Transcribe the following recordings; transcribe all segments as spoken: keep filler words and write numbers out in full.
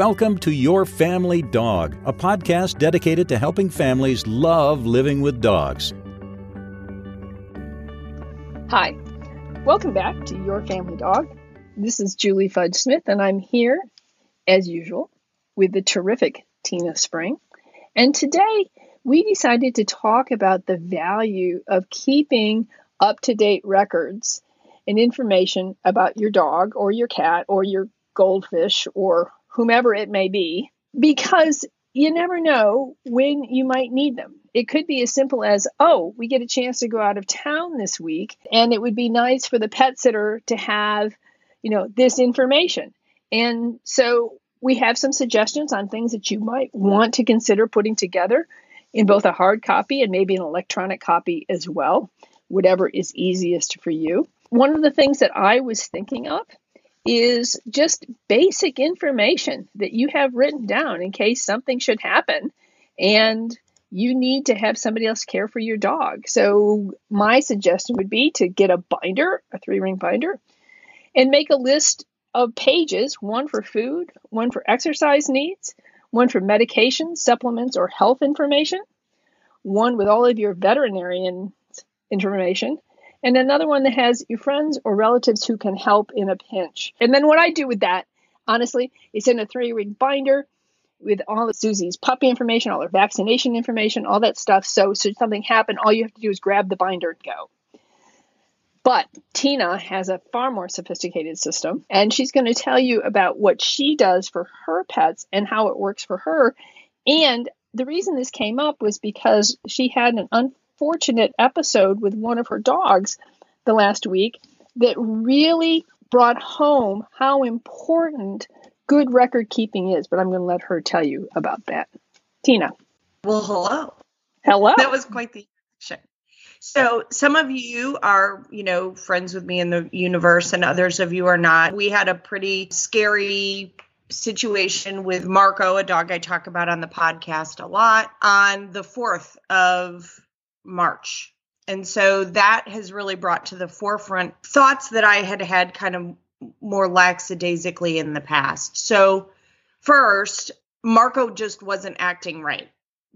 welcome to Your Family Dog, a podcast dedicated to helping families love living with dogs. Hi, welcome back to Your Family Dog. This is Julie Fudge Smith, and I'm here, as usual, with the terrific Tina Spring. And today, we decided to talk about the value of keeping up-to-date records and information about your dog or your cat or your goldfish or whomever it may be, because you never know when you might need them. It could be as simple as, oh, we get a chance to go out of town this week, and it would be nice for the pet sitter to have, you know, this information. And so we have some suggestions on things that you might want to consider putting together in both a hard copy and maybe an electronic copy as well, whatever is easiest for you. One of the things that I was thinking of is just basic information that you have written down in case something should happen and you need to have somebody else care for your dog. So my suggestion would be to get a binder, a three-ring binder, and make a list of pages, one for food, one for exercise needs, one for medications, supplements, or health information, one with all of your veterinarian information, and another one that has your friends or relatives who can help in a pinch. And then what I do with that, honestly, is in a three-ring binder with all of Zuzi's puppy information, all her vaccination information, all that stuff. So should something happen, all you have to do is grab the binder and go. But Tina has a far more sophisticated system, and she's going to tell you about what she does for her pets and how it works for her. And the reason this came up was because she had an unfortunate episode with one of her dogs the last week that really brought home how important good record keeping is. But I'm going to let her tell you about that. Tina. Well, hello. Hello. That was quite the introduction. So some of you are, you know, friends with me in the universe, and others of you are not. We had a pretty scary situation with Marco, a dog I talk about on the podcast a lot, on the fourth of March. And so that has really brought to the forefront thoughts that I had had kind of more lackadaisically in the past. So first, Marco just wasn't acting right.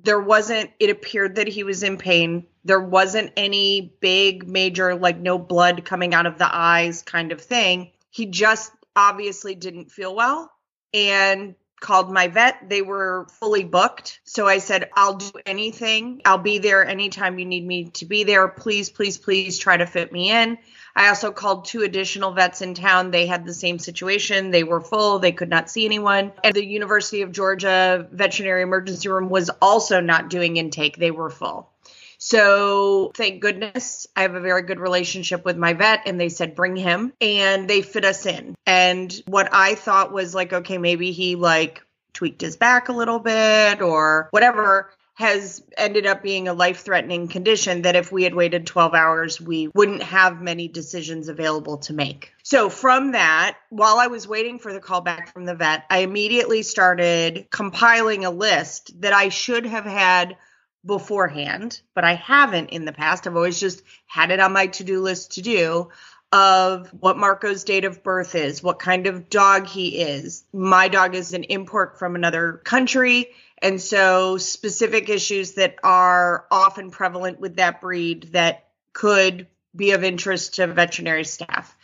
There wasn't, it appeared that he was in pain. There wasn't any big major, like no blood coming out of the eyes kind of thing. He just obviously didn't feel well and called my vet. They were fully booked. So I said, I'll do anything. I'll be there anytime you need me to be there. Please, please, please try to fit me in. I also called two additional vets in town. They had the same situation. They were full. They could not see anyone. And the University of Georgia Veterinary Emergency Room was also not doing intake. They were full. So thank goodness I have a very good relationship with my vet, and they said, bring him, and they fit us in. And what I thought was like, okay, maybe he like tweaked his back a little bit or whatever, has ended up being a life-threatening condition that if we had waited twelve hours, we wouldn't have many decisions available to make. So from that, while I was waiting for the call back from the vet, I immediately started compiling a list that I should have had beforehand, but I haven't in the past. I've always just had it on my to-do list to do of what Marco's date of birth is, what kind of dog he is. My dog is an import from another country, and so specific issues that are often prevalent with that breed that could be of interest to veterinary staff.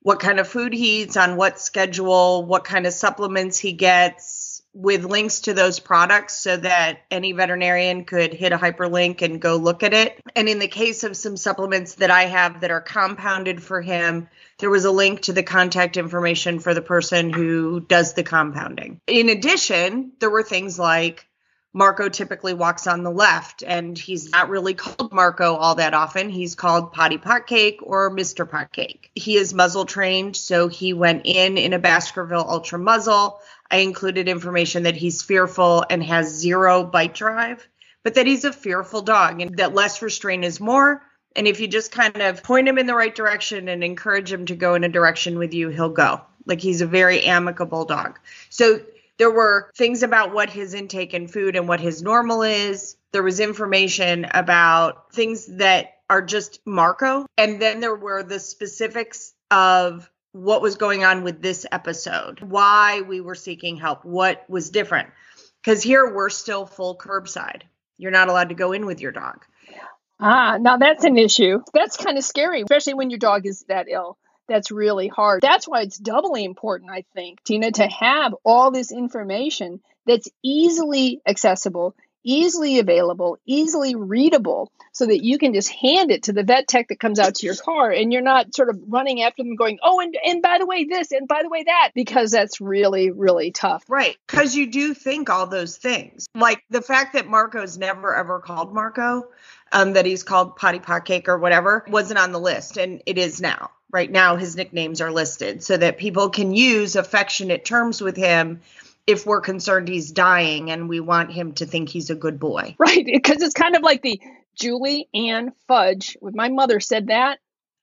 What kind of food he eats, on what schedule, what kind of supplements he gets, with links to those products so that any veterinarian could hit a hyperlink and go look at it. And in the case of some supplements that I have that are compounded for him, there was a link to the contact information for the person who does the compounding. In addition, there were things like Marco typically walks on the left, and he's not really called Marco all that often. He's called Potty Potcake or Mister Potcake. He is muzzle trained, so he went in in a Baskerville Ultra muzzle. I included information that he's fearful and has zero bite drive, but that he's a fearful dog and that less restraint is more. And if you just kind of point him in the right direction and encourage him to go in a direction with you, he'll go. Like, he's a very amicable dog. So there were things about what his intake and food and what his normal is. There was information about things that are just Marco. And then there were the specifics of what was going on with this episode, why we were seeking help, what was different. Because here we're still full curbside. You're not allowed to go in with your dog. Ah, now that's an issue. That's kind of scary, especially when your dog is that ill. That's really hard. That's why it's doubly important, I think, Tina, to have all this information that's easily accessible, easily available, easily readable, so that you can just hand it to the vet tech that comes out to your car and you're not sort of running after them going, oh, and, and by the way, this, and by the way, that, because that's really, really tough. Right. Because you do think all those things. Like the fact that Marco's never, ever called Marco, um, that he's called Potty Potcake or whatever, wasn't on the list, and it is now. Right now, his nicknames are listed so that people can use affectionate terms with him if we're concerned he's dying and we want him to think he's a good boy. Right, because it's kind of like the Julie Ann Fudge. When my mother said that,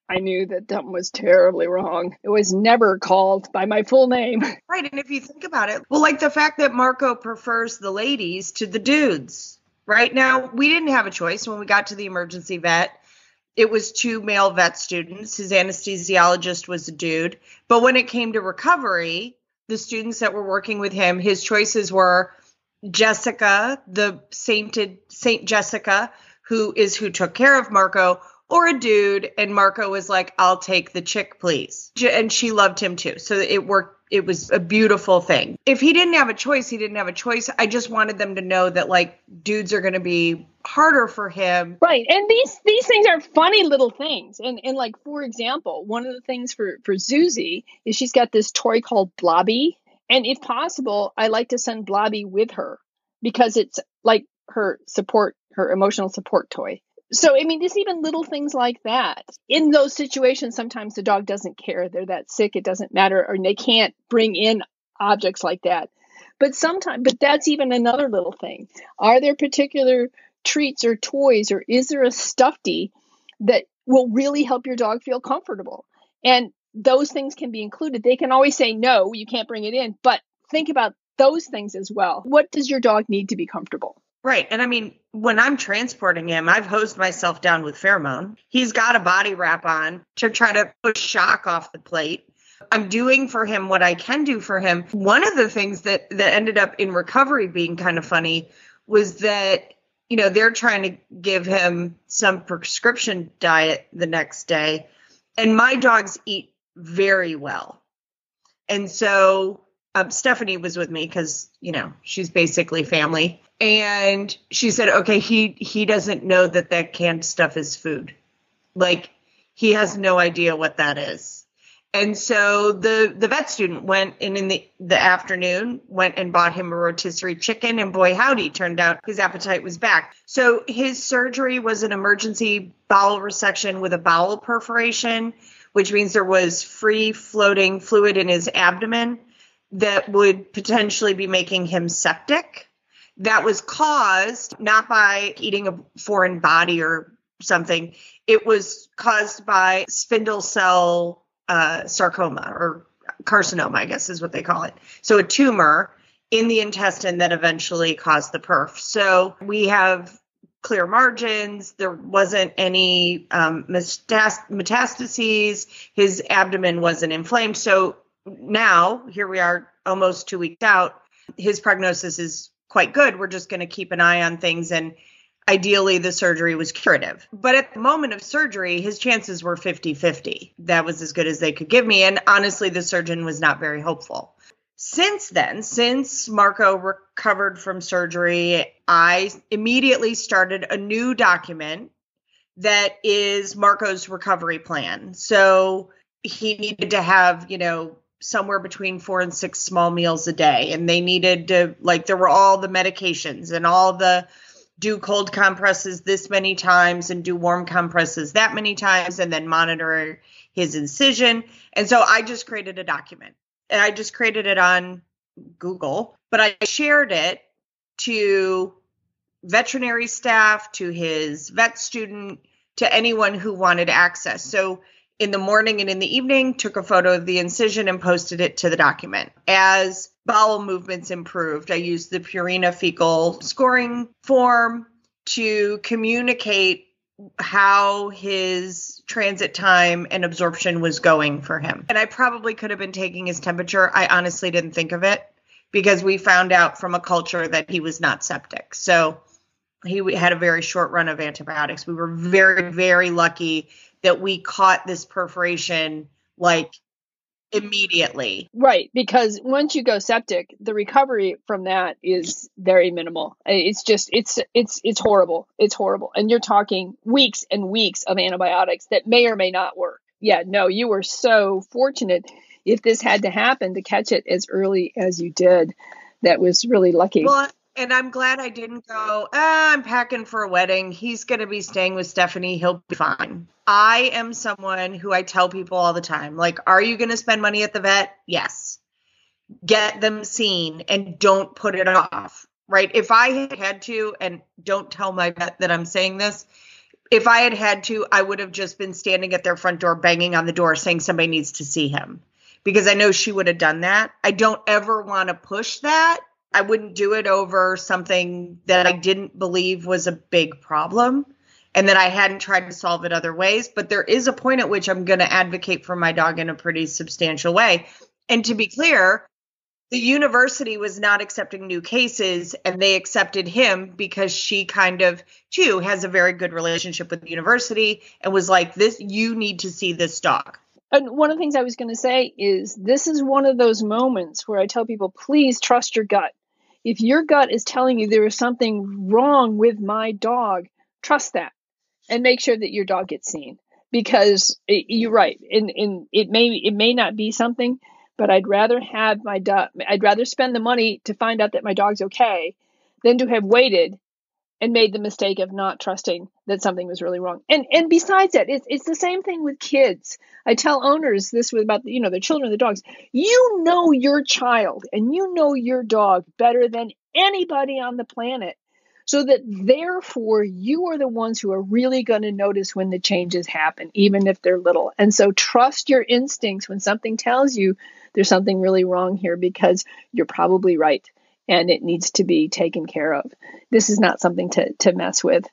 I knew that something was terribly wrong. It was never called by my full name. Right, and if you think about it, well, like the fact that Marco prefers the ladies to the dudes. Right now, we didn't have a choice when we got to the emergency vet. It was two male vet students. His anesthesiologist was a dude. But when it came to recovery, the students that were working with him, his choices were Jessica, the sainted Saint Jessica, who is who took care of Marco, or a dude. And Marco was like, I'll take the chick, please. And she loved him too. So it worked. It was a beautiful thing. If he didn't have a choice, he didn't have a choice. I just wanted them to know that, like, dudes are going to be harder for him. Right. And these these things are funny little things. And, and like, for example, one of the things for, for Zuzi is she's got this toy called Blobby. And if possible, I like to send Blobby with her because it's like her support, her emotional support toy. So, I mean, there's even little things like that. In those situations, sometimes the dog doesn't care. They're that sick, it doesn't matter, or they can't bring in objects like that. But sometimes, but that's even another little thing. Are there particular treats or toys, or is there a stuffy that will really help your dog feel comfortable? And those things can be included. They can always say, no, you can't bring it in. But think about those things as well. What does your dog need to be comfortable? Right. And I mean, when I'm transporting him, I've hosed myself down with pheromone. He's got a body wrap on to try to push shock off the plate. I'm doing for him what I can do for him. One of the things that, that ended up in recovery being kind of funny was that, you know, they're trying to give him some prescription diet the next day. And my dogs eat very well. And so um, Stephanie was with me because, you know, she's basically family. And she said, okay, he, he doesn't know that that canned stuff is food. Like, he has no idea what that is. And so the, the vet student went and in the, the afternoon, went and bought him a rotisserie chicken, and boy, howdy, turned out his appetite was back. So his surgery was an emergency bowel resection with a bowel perforation, which means there was free floating fluid in his abdomen that would potentially be making him septic. That was caused not by eating a foreign body or something. It was caused by spindle cell uh, sarcoma or carcinoma, I guess is what they call it. So a tumor in the intestine that eventually caused the perf. So we have clear margins. There wasn't any um, metastases. His abdomen wasn't inflamed. So now here we are almost two weeks out. His prognosis is quite good. We're just going to keep an eye on things. And ideally, the surgery was curative. But at the moment of surgery, his chances were fifty-fifty. That was as good as they could give me. And honestly, the surgeon was not very hopeful. Since then, since Marco recovered from surgery, I immediately started a new document that is Marco's recovery plan. So he needed to have, you know, somewhere between four and six small meals a day. And they needed to, like, there were all the medications and all the do cold compresses this many times and do warm compresses that many times, and then monitor his incision. And so I just created a document, and I just created it on Google, but I shared it to veterinary staff, to his vet student, to anyone who wanted access. So in the morning and in the evening, took a photo of the incision and posted it to the document. As bowel movements improved, I used the Purina fecal scoring form to communicate how his transit time and absorption was going for him. And I probably could have been taking his temperature. I honestly didn't think of it because we found out from a culture that he was not septic. So he had a very short run of antibiotics. We were very, very lucky that we caught this perforation like immediately. Right. Because once you go septic, the recovery from that is very minimal. It's just, it's, it's, it's horrible. It's horrible. And you're talking weeks and weeks of antibiotics that may or may not work. Yeah, no, you were so fortunate if this had to happen to catch it as early as you did. That was really lucky. Well, and I'm glad I didn't go, ah, I'm packing for a wedding. He's going to be staying with Stephanie. He'll be fine. I am someone who I tell people all the time, like, are you going to spend money at the vet? Yes. Get them seen and don't put it off, right? If I had had to, and don't tell my vet that I'm saying this, if I had had to, I would have just been standing at their front door, banging on the door, saying somebody needs to see him, because I know she would have done that. I don't ever want to push that. I wouldn't do it over something that I didn't believe was a big problem and that I hadn't tried to solve it other ways. But there is a point at which I'm going to advocate for my dog in a pretty substantial way. And to be clear, the university was not accepting new cases, and they accepted him because she kind of, too, has a very good relationship with the university and was like, this, you need to see this dog. And one of the things I was going to say is this is one of those moments where I tell people, please trust your gut. If your gut is telling you there is something wrong with my dog, trust that and make sure that your dog gets seen, because it, you're right. And, and it may it may not be something, but I'd rather have my dog. I'd rather spend the money to find out that my dog's okay than to have waited and made the mistake of not trusting that something was really wrong. And and besides that, it's it's the same thing with kids. I tell owners this with about, you know, their children, the dogs. You know your child and you know your dog better than anybody on the planet, so that therefore you are the ones who are really going to notice when the changes happen, even if they're little. And so trust your instincts when something tells you there's something really wrong here, because you're probably right. And it needs to be taken care of. This is not something to, to mess with,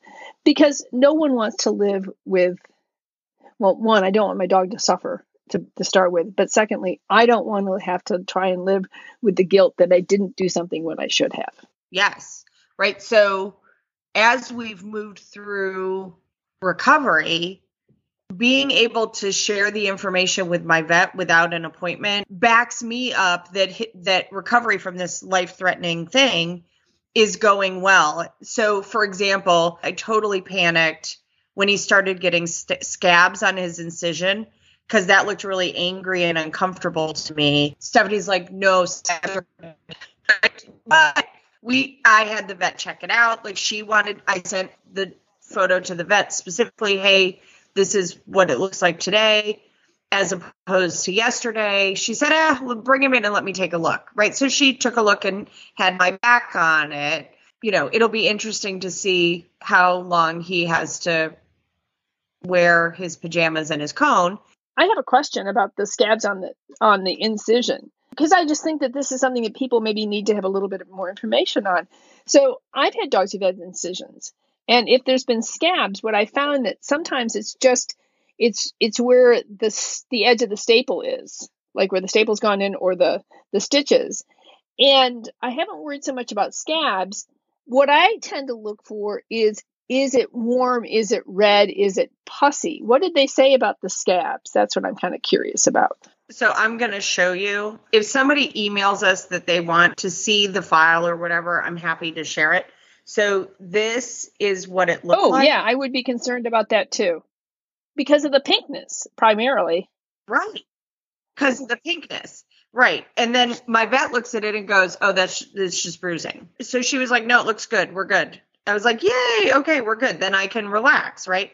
because no one wants to live with, well, one, I don't want my dog to suffer to, to start with. But secondly, I don't want to have to try and live with the guilt that I didn't do something when I should have. Yes. Right. So as we've moved through recovery, being able to share the information with my vet without an appointment backs me up that that recovery from this life-threatening thing is going well. So, for example, I totally panicked when he started getting st- scabs on his incision, because that looked really angry and uncomfortable to me. Stephanie's like, no, but we, I had the vet check it out. Like she wanted, I sent the photo to the vet specifically, hey, this is what it looks like today as opposed to yesterday. She said, eh, well, bring him in and let me take a look, right? So she took a look and had my back on it. You know, it'll be interesting to see how long he has to wear his pajamas and his cone. I have a question about the scabs on the on the incision, because I just think that this is something that people maybe need to have a little bit more information on. So I've had dogs who've had incisions. And if there's been scabs, what I found that sometimes it's just, it's it's where the the edge of the staple is, like where the staple's gone in or the, the stitches. And I haven't worried so much about scabs. What I tend to look for is, is it warm? Is it red? Is it pussy? What did they say about the scabs? That's what I'm kind of curious about. So I'm going to show you. If somebody emails us that they want to see the file or whatever, I'm happy to share it. So this is what it looks oh, like. Oh, yeah. I would be concerned about that, too, because of the pinkness, primarily. Right. Because of the pinkness. Right. And then my vet looks at it and goes, oh, that's, that's just bruising. So she was like, no, it looks good. We're good. I was like, yay. Okay, we're good. Then I can relax. Right.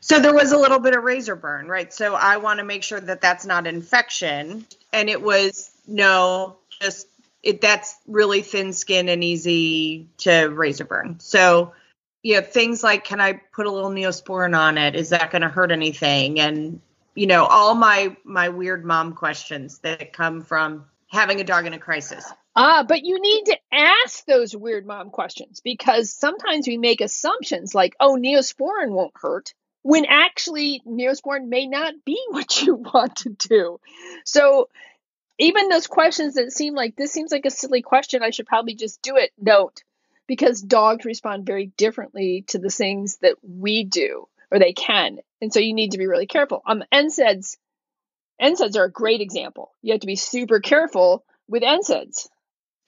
So there was a little bit of razor burn. Right. So I want to make sure that that's not infection. And it was, no, just It, that's really thin skin and easy to razor burn. So, you know, things like, can I put a little Neosporin on it? Is that going to hurt anything? And, you know, all my, my weird mom questions that come from having a dog in a crisis. Ah, but you need to ask those weird mom questions, because sometimes we make assumptions like, oh, Neosporin won't hurt, when actually Neosporin may not be what you want to do. So even those questions that seem like, this seems like a silly question, I should probably just do it, don't, because dogs respond very differently to the things that we do, or they can. And so you need to be really careful. Um, N SAIDs, N SAIDs are a great example. You have to be super careful with N SAIDs.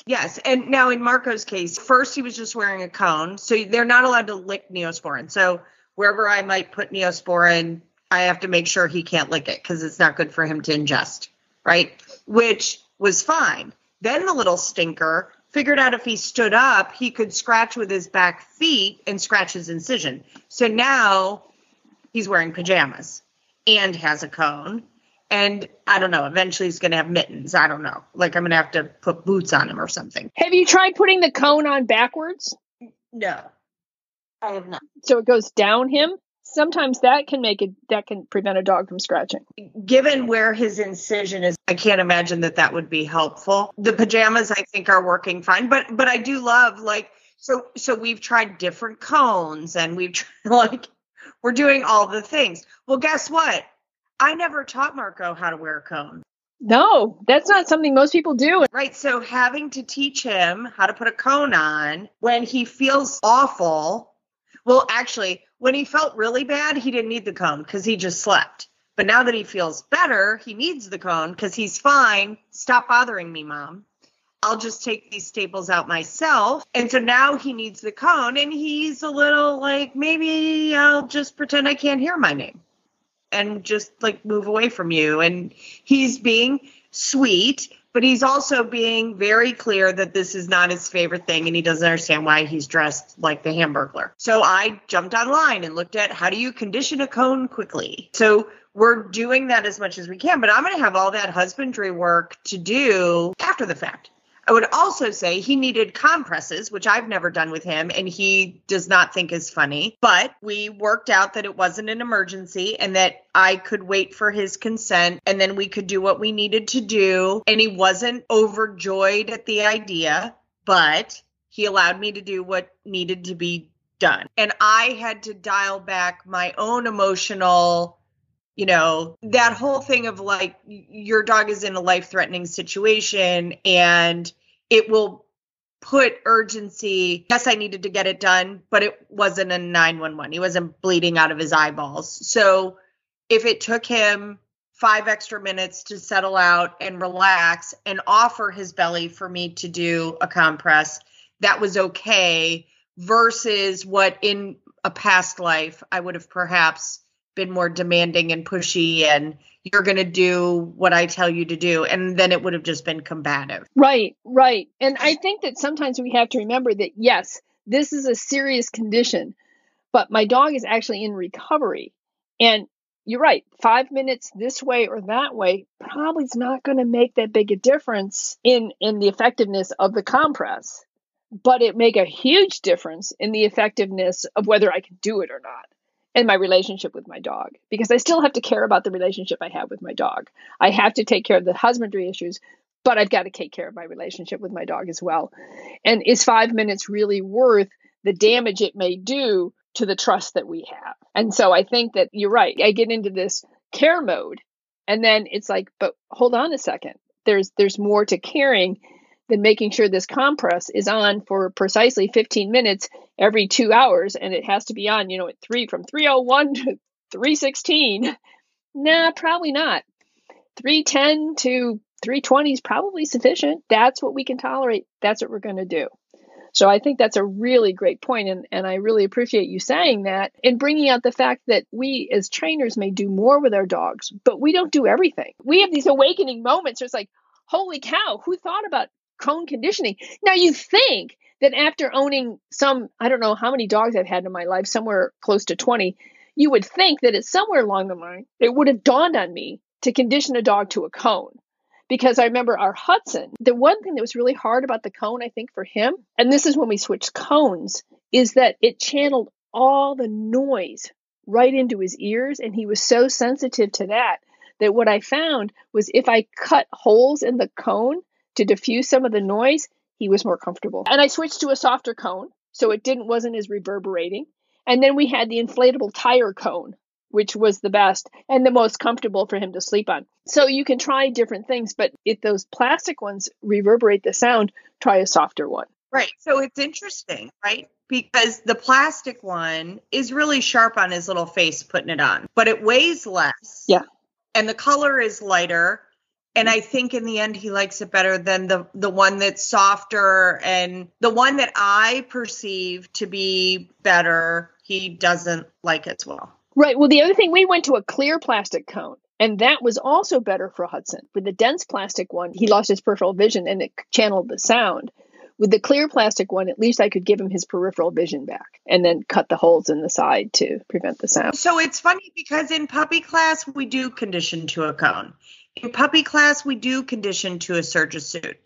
Yes. And now in Marco's case, first he was just wearing a cone. So they're not allowed to lick Neosporin. So wherever I might put Neosporin, I have to make sure he can't lick it because it's not good for him to ingest, right? Which was fine. Then the little stinker figured out if he stood up, he could scratch with his back feet and scratch his incision. So now he's wearing pajamas and has a cone. And I don't know, eventually he's going to have mittens. I don't know. Like I'm going to have to put boots on him or something. Have you tried putting the cone on backwards? No, I have not. So it goes down him. Sometimes that can make it, that can prevent a dog from scratching. Given where his incision is, I can't imagine that that would be helpful. The pajamas, I think, are working fine. But, but I do love, like, so, so we've tried different cones and we've tried, like, we're doing all the things. Well, guess what? I never taught Marco how to wear a cone. No, that's not something most people do. Right. So having to teach him how to put a cone on when he feels awful. Well, actually, when he felt really bad, he didn't need the cone because he just slept. But now that he feels better, he needs the cone because he's fine. Stop bothering me, Mom. I'll just take these staples out myself. And so now he needs the cone and he's a little like, maybe I'll just pretend I can't hear my name and just like move away from you. And he's being sweet, but he's also being very clear that this is not his favorite thing. And he doesn't understand why he's dressed like the Hamburglar. So I jumped online and looked at how do you condition a cone quickly? So we're doing that as much as we can, but I'm going to have all that husbandry work to do after the fact. I would also say he needed compresses, which I've never done with him, and he does not think is funny. But we worked out that it wasn't an emergency and that I could wait for his consent, and then we could do what we needed to do. And he wasn't overjoyed at the idea, but he allowed me to do what needed to be done. And I had to dial back my own emotional, you know, that whole thing of like, your dog is in a life-threatening situation and it will put urgency. Yes, I needed to get it done, but it wasn't a nine one one. He wasn't bleeding out of his eyeballs. So if it took him five extra minutes to settle out and relax and offer his belly for me to do a compress, that was okay, versus what in a past life I would have perhaps been more demanding and pushy and you're going to do what I tell you to do. And then it would have just been combative. Right, right. And I think that sometimes we have to remember that, yes, this is a serious condition, but my dog is actually in recovery. And you're right, five minutes this way or that way probably is not going to make that big a difference in, in the effectiveness of the compress, but it make a huge difference in the effectiveness of whether I can do it or not. And my relationship with my dog, because I still have to care about the relationship I have with my dog. I have to take care of the husbandry issues, but I've got to take care of my relationship with my dog as well. And is five minutes really worth the damage it may do to the trust that we have? And so I think that you're right. I get into this care mode and then it's like, but hold on a second. There's, there's more to caring than making sure this compress is on for precisely fifteen minutes every two hours. And it has to be on, you know, at three, from three oh one to three sixteen. Nah, probably not. three ten to three twenty is probably sufficient. That's what we can tolerate. That's what we're going to do. So I think that's a really great point. And, and I really appreciate you saying that and bringing out the fact that we as trainers may do more with our dogs, but we don't do everything. We have these awakening moments where it's like, holy cow, who thought about cone conditioning? Now you think that after owning some, I don't know how many dogs I've had in my life, somewhere close to twenty, you would think that it's somewhere along the line, it would have dawned on me to condition a dog to a cone. Because I remember our Hudson, the one thing that was really hard about the cone, I think for him, and this is when we switched cones, is that it channeled all the noise right into his ears. And he was so sensitive to that, that what I found was if I cut holes in the cone, To diffuse some of the noise, he was more comfortable. And I switched to a softer cone, so it didn't wasn't as reverberating. And then we had the inflatable tire cone, which was the best and the most comfortable for him to sleep on. So you can try different things, but if those plastic ones reverberate the sound, try a softer one. Right. So it's interesting, right? Because the plastic one is really sharp on his little face putting it on, but it weighs less. Yeah. And the color is lighter. And I think in the end, he likes it better than the, the one that's softer, and the one that I perceive to be better, he doesn't like as well. Right. Well, the other thing, we went to a clear plastic cone, and that was also better for Hudson. With the dense plastic one, he lost his peripheral vision and it channeled the sound. With the clear plastic one, at least I could give him his peripheral vision back and then cut the holes in the side to prevent the sound. So it's funny because in puppy class, we do condition to a cone. In puppy class, we do condition to a surgisuit.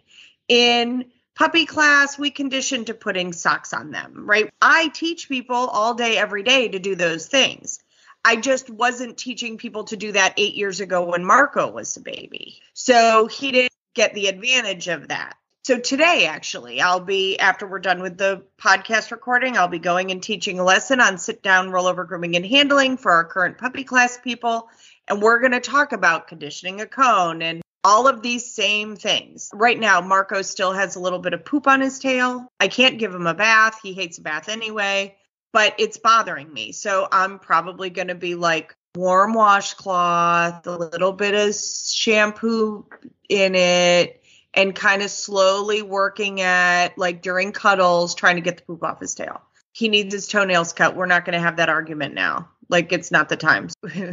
In puppy class, we condition to putting socks on them, right? I teach people all day, every day to do those things. I just wasn't teaching people to do that eight years ago when Marco was a baby. So he didn't get the advantage of that. So today, actually, I'll be, after we're done with the podcast recording, I'll be going and teaching a lesson on sit-down, rollover, grooming, and handling for our current puppy class people. And we're going to talk about conditioning a cone and all of these same things. Right now, Marco still has a little bit of poop on his tail. I can't give him a bath. He hates a bath anyway. But it's bothering me. So I'm probably going to be like warm washcloth, a little bit of shampoo in it, and kind of slowly working at, like during cuddles, trying to get the poop off his tail. He needs his toenails cut. We're not going to have that argument now. Like, it's not the time.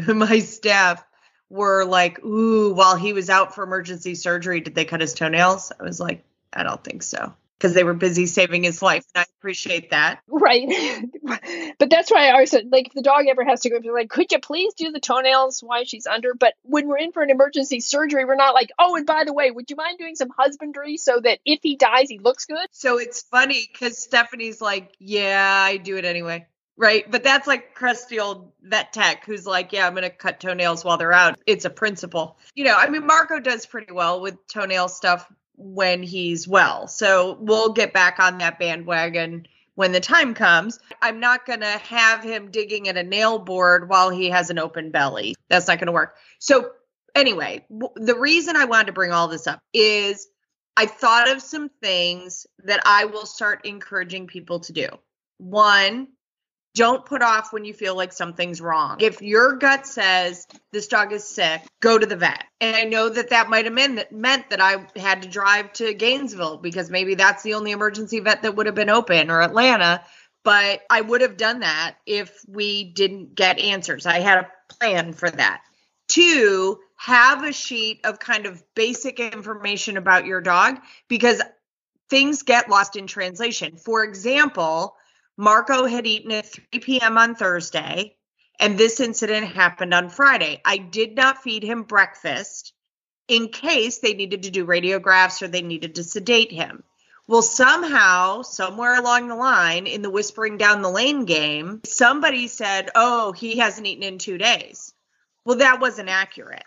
My staff were like, ooh, while he was out for emergency surgery, did they cut his toenails? I was like, I don't think so. Because they were busy saving his life. And I appreciate that. Right. But that's why I always said, like, if the dog ever has to go, like, could you please do the toenails while she's under? But when we're in for an emergency surgery, we're not like, oh, and by the way, would you mind doing some husbandry so that if he dies, he looks good? So it's funny because Stephanie's like, yeah, I do it anyway. Right. But that's like crusty old vet tech who's like, yeah, I'm going to cut toenails while they're out. It's a principle. You know, I mean, Marco does pretty well with toenail stuff when he's well. So we'll get back on that bandwagon when the time comes. I'm not going to have him digging at a nail board while he has an open belly. That's not going to work. So anyway, w- the reason I wanted to bring all this up is I thought of some things that I will start encouraging people to do. One, don't put off when you feel like something's wrong. If your gut says this dog is sick, go to the vet. And I know that that might have meant that I had to drive to Gainesville because maybe that's the only emergency vet that would have been open, or Atlanta. But I would have done that if we didn't get answers. I had a plan for that. Two, have a sheet of kind of basic information about your dog because things get lost in translation. For example, Marco had eaten at three p.m. on Thursday, and this incident happened on Friday. I did not feed him breakfast in case they needed to do radiographs or they needed to sedate him. Well, somehow, somewhere along the line, in the whispering down the lane game, somebody said, oh, he hasn't eaten in two days. Well, that wasn't accurate.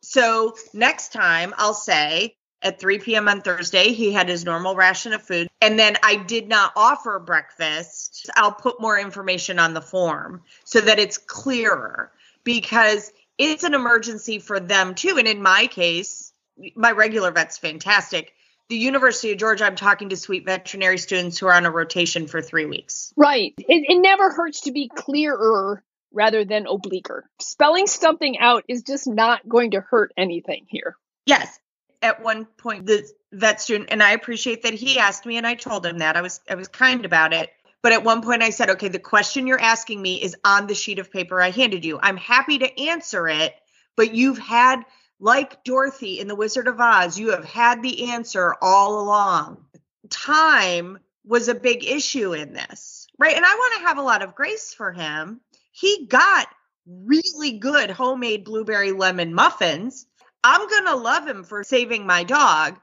So next time I'll say, at three p.m. on Thursday, he had his normal ration of food. And then I did not offer breakfast. I'll put more information on the form so that it's clearer because it's an emergency for them too. And in my case, my regular vet's fantastic. The University of Georgia, I'm talking to sweet veterinary students who are on a rotation for three weeks. Right. It, it never hurts to be clearer rather than obliquer. Spelling something out is just not going to hurt anything here. Yes. At one point, the vet student, and I appreciate that he asked me and I told him that I was I was kind about it. But at one point I said, okay, the question you're asking me is on the sheet of paper I handed you. I'm happy to answer it, but you've had, like Dorothy in the Wizard of Oz, you have had the answer all along. Time was a big issue in this, right? And I want to have a lot of grace for him. He got really good homemade blueberry lemon muffins. I'm going to love him for saving my dog,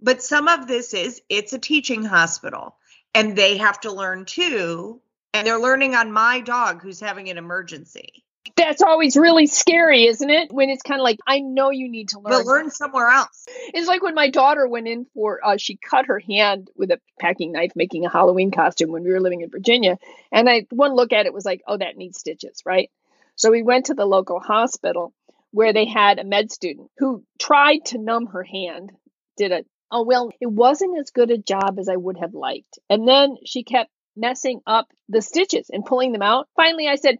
but some of this is it's a teaching hospital and they have to learn too. And they're learning on my dog who's having an emergency. That's always really scary, isn't it? When it's kind of like, I know you need to learn. But learn somewhere else. It's like when my daughter went in for, uh, she cut her hand with a packing knife making a Halloween costume when we were living in Virginia. And I one look at it was like, oh, that needs stitches, right? So we went to the local hospital where they had a med student who tried to numb her hand, did a, oh, well, it wasn't as good a job as I would have liked. And then she kept messing up the stitches and pulling them out. Finally, I said,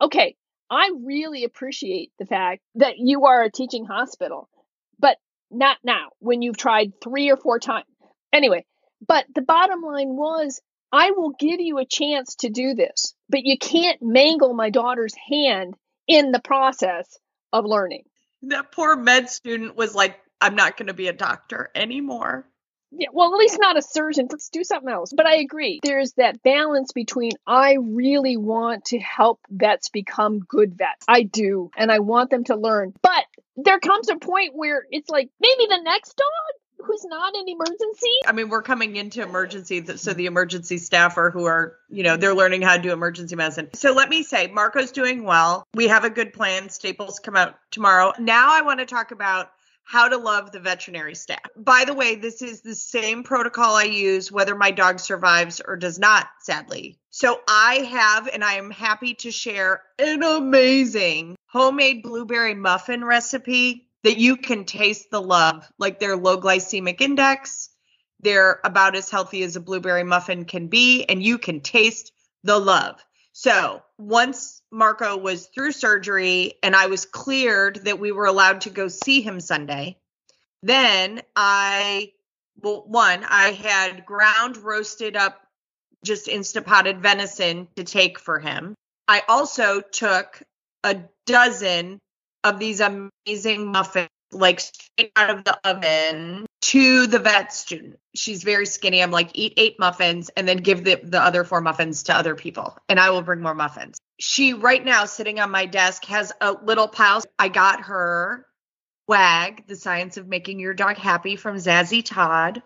okay, I really appreciate the fact that you are a teaching hospital, but not now when you've tried three or four times. Anyway, but the bottom line was, I will give you a chance to do this, but you can't mangle my daughter's hand in the process of learning. That poor med student was like, I'm not going to be a doctor anymore. Yeah, well, at least not a surgeon. Let's do something else. But I agree. There's that balance between I really want to help vets become good vets. I do. And I want them to learn. But there comes a point where it's like, maybe the next dog who's not in emergency. I mean, we're coming into emergency. So the emergency staff are who are, you know, they're learning how to do emergency medicine. So let me say, Marco's doing well. We have a good plan. Staples come out tomorrow. Now I want to talk about how to love the veterinary staff. By the way, this is the same protocol I use whether my dog survives or does not, sadly. So I have, and I am happy to share, an amazing homemade blueberry muffin recipe that you can taste the love. Like their low glycemic index, they're about as healthy as a blueberry muffin can be, and you can taste the love. So once Marco was through surgery and I was cleared that we were allowed to go see him Sunday, then I, well, one, I had ground roasted up just Instant Potted venison to take for him. I also took a dozen of these amazing muffins, like straight out of the oven to the vet student. She's very skinny. I'm like, eat eight muffins and then give the, the other four muffins to other people. And I will bring more muffins. She right now sitting on my desk has a little pile. I got her WAG, The Science of Making Your Dog Happy from Zazie Todd.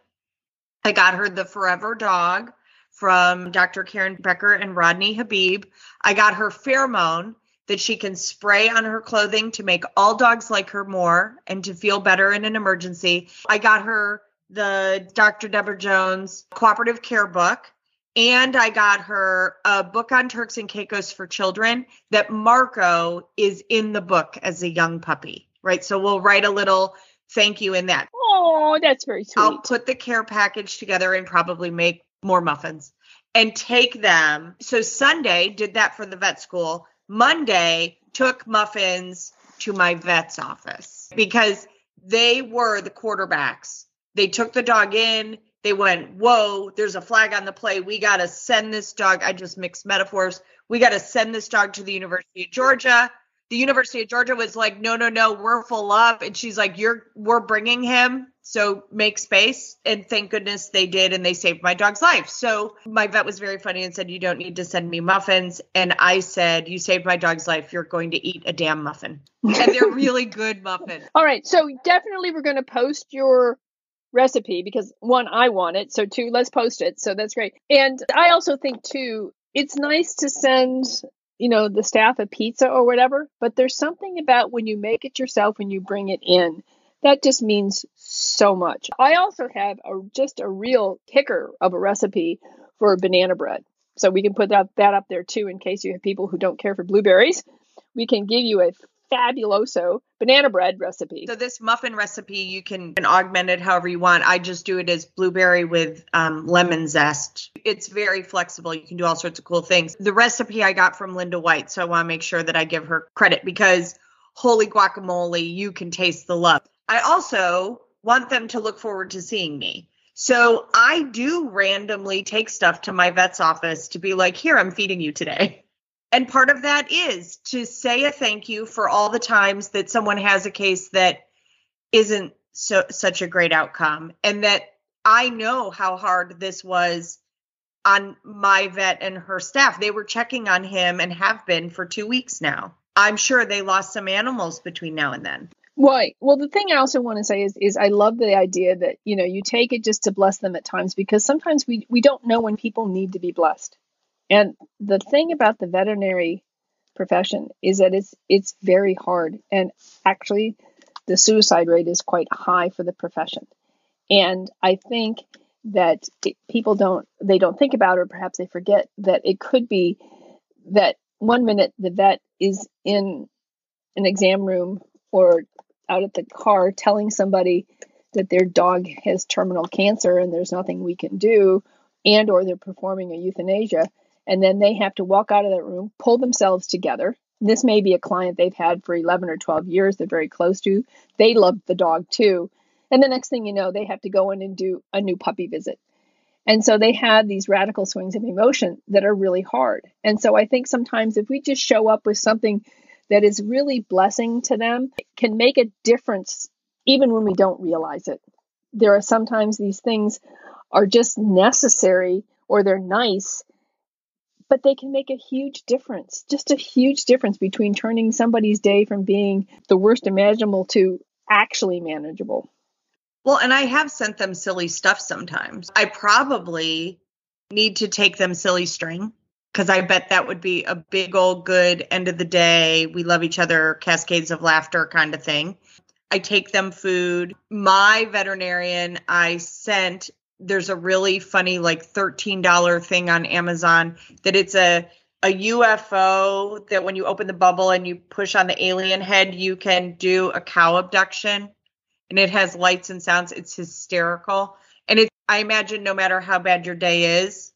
I got her The Forever Dog from Doctor Karen Becker and Rodney Habib. I got her Pheromone that she can spray on her clothing to make all dogs like her more and to feel better in an emergency. I got her the Doctor Deborah Jones Cooperative Care book, and I got her a book on Turks and Caicos for children that Marco is in the book as a young puppy, right? So we'll write a little thank you in that. Oh, that's very sweet. I'll put the care package together and probably make more muffins and take them. So Sunday did that for the vet school. Monday took muffins to my vet's office because they were the quarterbacks. They took the dog in. They went, whoa, there's a flag on the play. We got to send this dog. I just mixed metaphors. We got to send this dog to the University of Georgia. The University of Georgia was like, no, no, no, we're full up. And she's like, you're, we're bringing him. So make space. And thank goodness they did. And they saved my dog's life. So my vet was very funny and said, you don't need to send me muffins. And I said, you saved my dog's life. You're going to eat a damn muffin. And they're really good muffins. All right. So definitely we're going to post your recipe because one, I want it. So two, let's post it. So that's great. And I also think too, it's nice to send, you know, the staff a pizza or whatever, but there's something about when you make it yourself, when you bring it in, that just means so much. I also have a, just a real kicker of a recipe for banana bread. So we can put that, that up there too, in case you have people who don't care for blueberries. We can give you a fabuloso banana bread recipe. So this muffin recipe, you can, can augment it however you want. I just do it as blueberry with um, lemon zest. It's very flexible. You can do all sorts of cool things. The recipe I got from Linda White, so I want to make sure that I give her credit because holy guacamole, you can taste the love. I also want them to look forward to seeing me. So I do randomly take stuff to my vet's office to be like, here, I'm feeding you today. And part of that is to say a thank you for all the times that someone has a case that isn't so, such a great outcome. And that I know how hard this was on my vet and her staff. They were checking on him and have been for two weeks now. I'm sure they lost some animals between now and then. Right. Well, the thing I also want to say is, is I love the idea that, you know, you take it just to bless them at times, because sometimes we, we don't know when people need to be blessed. And the thing about the veterinary profession is that it's it's very hard, and actually the suicide rate is quite high for the profession. And I think that it, people don't they don't think about, or perhaps they forget, that it could be that one minute the vet is in an exam room or out at the car telling somebody that their dog has terminal cancer and there's nothing we can do, and or they're performing a euthanasia, and then they have to walk out of that room, pull themselves together. This may be a client they've had for eleven or twelve years, they're very close to. They love the dog too. And the next thing you know, they have to go in and do a new puppy visit. And so they have these radical swings of emotion that are really hard. And so I think sometimes if we just show up with something that is really blessing to them, it can make a difference even when we don't realize it. There are sometimes these things are just necessary, or they're nice, but they can make a huge difference, just a huge difference between turning somebody's day from being the worst imaginable to actually manageable. Well, and I have sent them silly stuff sometimes. I probably need to take them silly string, because I bet that would be a big old good end of the day, we love each other, cascades of laughter kind of thing. I take them food. My veterinarian, I sent, there's a really funny like thirteen dollars thing on Amazon that it's a, a U F O that when you open the bubble and you push on the alien head, you can do a cow abduction. And it has lights and sounds. It's hysterical. And it, I imagine no matter how bad your day is,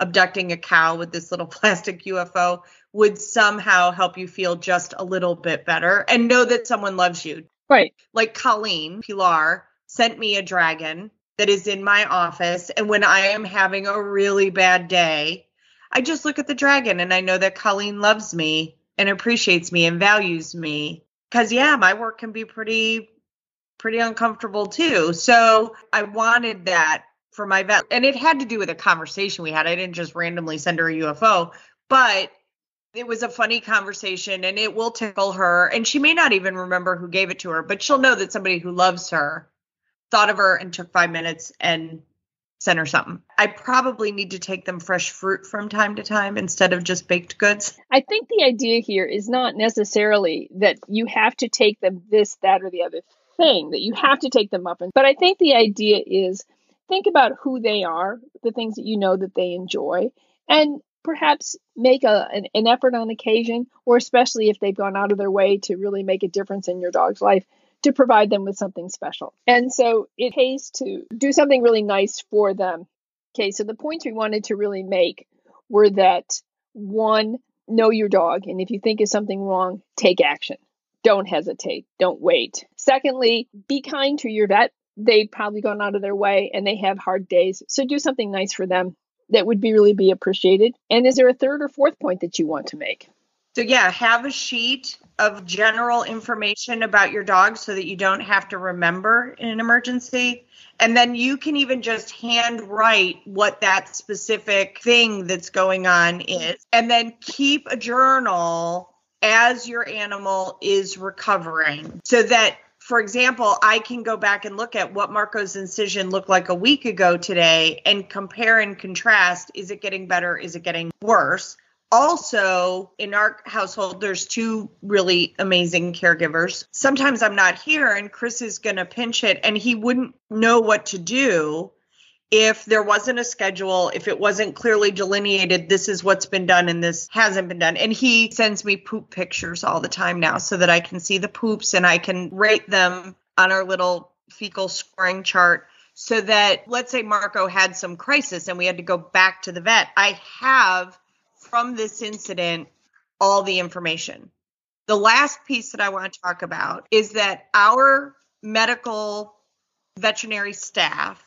abducting a cow with this little plastic U F O would somehow help you feel just a little bit better and know that someone loves you. Right. Like Colleen Pilar sent me a dragon that is in my office. And when I am having a really bad day, I just look at the dragon and I know that Colleen loves me and appreciates me and values me. Because, yeah, my work can be pretty, pretty uncomfortable too. So I wanted that for my vet. And it had to do with a conversation we had. I didn't just randomly send her a U F O, but it was a funny conversation and it will tickle her. And she may not even remember who gave it to her, but she'll know that somebody who loves her thought of her and took five minutes and sent her something. I probably need to take them fresh fruit from time to time instead of just baked goods. I think the idea here is not necessarily that you have to take them this, that, or the other thing, that you have to take them up. But I think the idea is think about who they are, the things that you know that they enjoy, and perhaps make a, an, an effort on occasion, or especially if they've gone out of their way to really make a difference in your dog's life, to provide them with something special. And so it pays to do something really nice for them. Okay, so the points we wanted to really make were that, one, know your dog. And if you think is something wrong, take action. Don't hesitate. Don't wait. Secondly, be kind to your vet. They've probably gone out of their way and they have hard days. So do something nice for them that would be really be appreciated. And is there a third or fourth point that you want to make? So yeah, have a sheet of general information about your dog so that you don't have to remember in an emergency. And then you can even just hand write what that specific thing that's going on is. And then keep a journal as your animal is recovering so that, for example, I can go back and look at what Marco's incision looked like a week ago today and compare and contrast. Is it getting better? Is it getting worse? Also, in our household, there's two really amazing caregivers. Sometimes I'm not here and Chris is going to pinch hit, and he wouldn't know what to do if there wasn't a schedule, if it wasn't clearly delineated, this is what's been done and this hasn't been done. And he sends me poop pictures all the time now so that I can see the poops and I can rate them on our little fecal scoring chart so that, let's say Marco had some crisis and we had to go back to the vet. I have, from this incident, all the information. The last piece that I want to talk about is that our medical veterinary staff,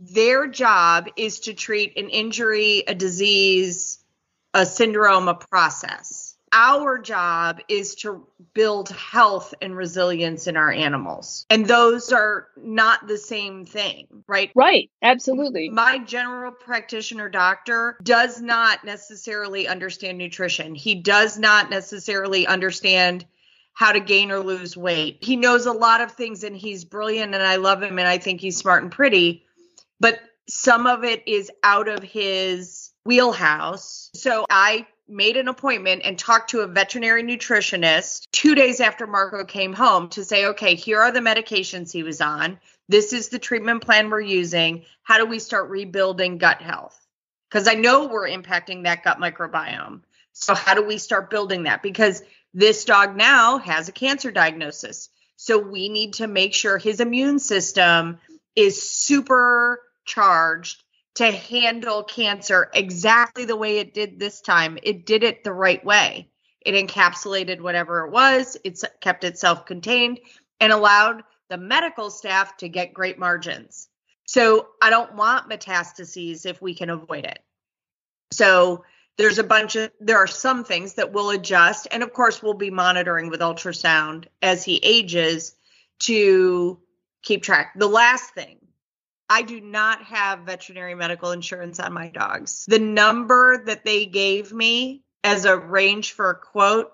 their job is to treat an injury, a disease, a syndrome, a process. Our job is to build health and resilience in our animals. And those are not the same thing, right? Right, absolutely. My general practitioner doctor does not necessarily understand nutrition. He does not necessarily understand how to gain or lose weight. He knows a lot of things and he's brilliant and I love him and I think he's smart and pretty. But some of it is out of his wheelhouse. So I made an appointment and talked to a veterinary nutritionist two days after Marco came home to say, okay, here are the medications he was on. This is the treatment plan we're using. How do we start rebuilding gut health? Because I know we're impacting that gut microbiome. So how do we start building that? Because this dog now has a cancer diagnosis. So we need to make sure his immune system is supercharged to handle cancer exactly the way it did this time. It did it the right way. It encapsulated whatever it was. It kept itself contained and allowed the medical staff to get great margins. So I don't want metastases if we can avoid it. So there's a bunch of, there are some things that we'll adjust. And of course, we'll be monitoring with ultrasound as he ages to keep track. The last thing, I do not have veterinary medical insurance on my dogs. The number that they gave me as a range for a quote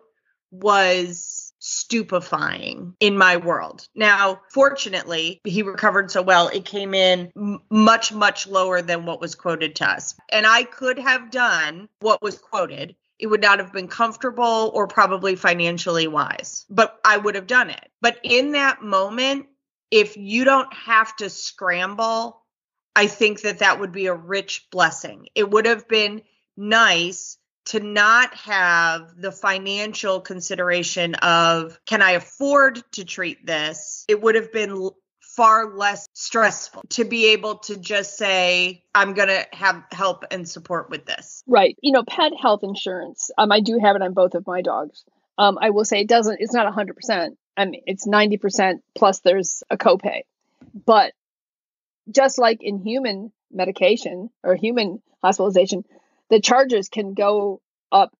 was stupefying in my world. Now, fortunately, he recovered so well, it came in m- much, much lower than what was quoted to us. And I could have done what was quoted. It would not have been comfortable or probably financially wise, but I would have done it. But in that moment, if you don't have to scramble, I think that that would be a rich blessing. It would have been nice to not have the financial consideration of, can I afford to treat this? It would have been far less stressful to be able to just say, I'm going to have help and support with this. Right. You know, pet health insurance, um, I do have it on both of my dogs. Um, I will say it doesn't, it's not one hundred percent. I mean, it's ninety percent plus there's a copay. But just like in human medication or human hospitalization, the charges can go up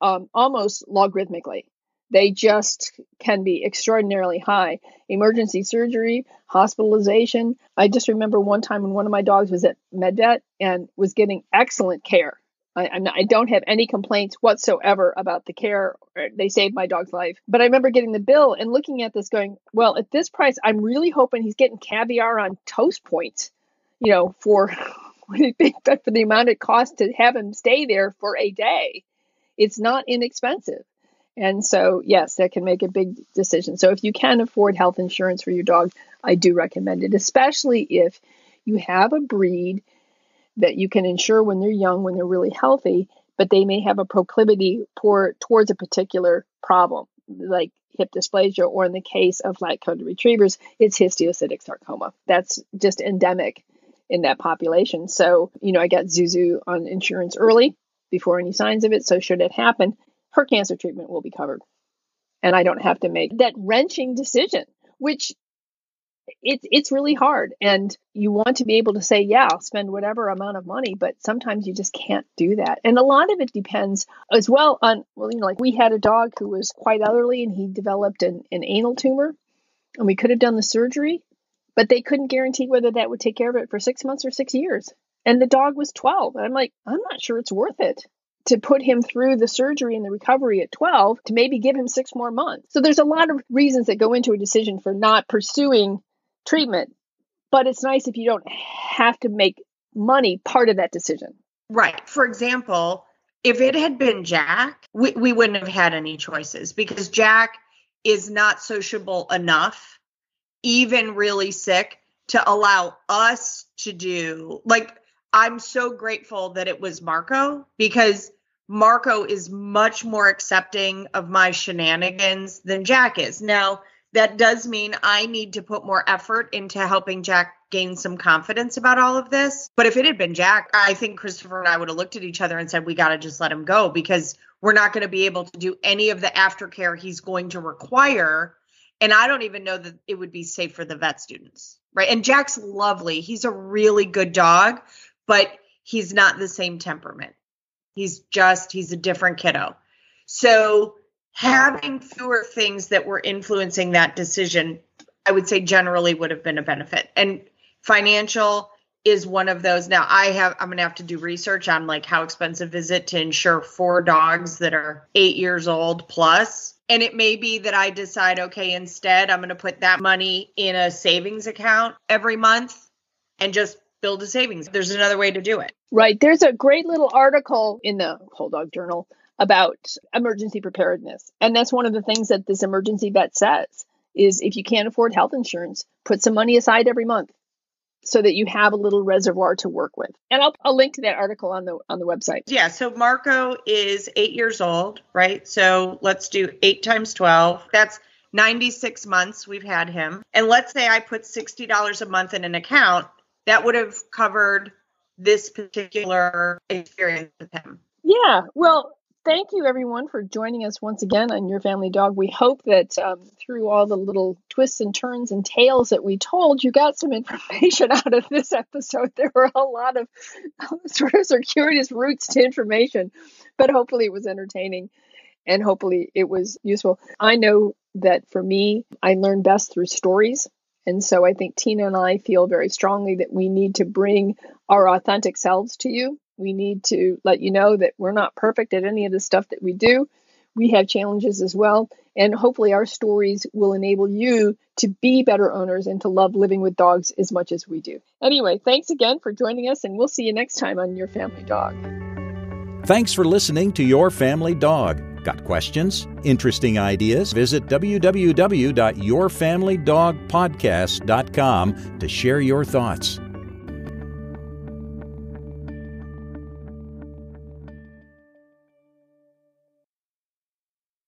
um, almost logarithmically. They just can be extraordinarily high. Emergency surgery, hospitalization. I just remember one time when one of my dogs was at MedVet and was getting excellent care. I, I'm not, I don't have any complaints whatsoever about the care. They saved my dog's life. But I remember getting the bill and looking at this going, well, at this price, I'm really hoping he's getting caviar on toast points, you know, for, for the amount it costs to have him stay there for a day. It's not inexpensive. And so, yes, that can make a big decision. So if you can afford health insurance for your dog, I do recommend it, especially if you have a breed that you can insure when they're young, when they're really healthy, but they may have a proclivity for, towards a particular problem, like hip dysplasia, or in the case of light-coated retrievers, it's histiocytic sarcoma. That's just endemic in that population. So, you know, I got Zuzu on insurance early before any signs of it. So should it happen, her cancer treatment will be covered. And I don't have to make that wrenching decision, which It, it's really hard. And you want to be able to say, yeah, I'll spend whatever amount of money, but sometimes you just can't do that. And a lot of it depends as well on, well, you know, like we had a dog who was quite elderly and he developed an, an anal tumor and we could have done the surgery, but they couldn't guarantee whether that would take care of it for six months or six years. And the dog was twelve. And I'm like, I'm not sure it's worth it to put him through the surgery and the recovery at twelve to maybe give him six more months. So there's a lot of reasons that go into a decision for not pursuing treatment, but it's nice if you don't have to make money part of that decision. Right. For example, if it had been Jack, we, we wouldn't have had any choices because Jack is not sociable enough, even really sick, to allow us to do, like, I'm so grateful that it was Marco because Marco is much more accepting of my shenanigans than Jack is. Now, that does mean I need to put more effort into helping Jack gain some confidence about all of this. But if it had been Jack, I think Christopher and I would have looked at each other and said, we got to just let him go because we're not going to be able to do any of the aftercare he's going to require. And I don't even know that it would be safe for the vet students, right? And Jack's lovely. He's a really good dog, but he's not the same temperament. He's just, he's a different kiddo. So having fewer things that were influencing that decision, I would say generally would have been a benefit. And financial is one of those. Now I have, I'm going to have to do research on like how expensive is it to insure four dogs that are eight years old plus. And it may be that I decide, okay, instead I'm going to put that money in a savings account every month and just build a savings. There's another way to do it. Right. There's a great little article in the Whole Dog Journal about emergency preparedness. And that's one of the things that this emergency vet says is if you can't afford health insurance, put some money aside every month so that you have a little reservoir to work with. And I'll, I'll link to that article on the on the website. Yeah, so Marco is eight years old, right? So let's do eight times twelve. That's ninety-six months we've had him. And let's say I put sixty dollars a month in an account, that would have covered this particular experience with him. Yeah, well, thank you everyone for joining us once again on Your Family Dog. We hope that um, through all the little twists and turns and tales that we told, you got some information out of this episode. There were a lot of sort of circuitous routes to information, but hopefully it was entertaining and hopefully it was useful. I know that for me, I learn best through stories. And so I think Tina and I feel very strongly that we need to bring our authentic selves to you. We need to let you know that we're not perfect at any of the stuff that we do. We have challenges as well. And hopefully our stories will enable you to be better owners and to love living with dogs as much as we do. Anyway, thanks again for joining us, and we'll see you next time on Your Family Dog. Thanks for listening to Your Family Dog. Got questions? Interesting ideas? Visit w w w dot your family dog podcast dot com to share your thoughts.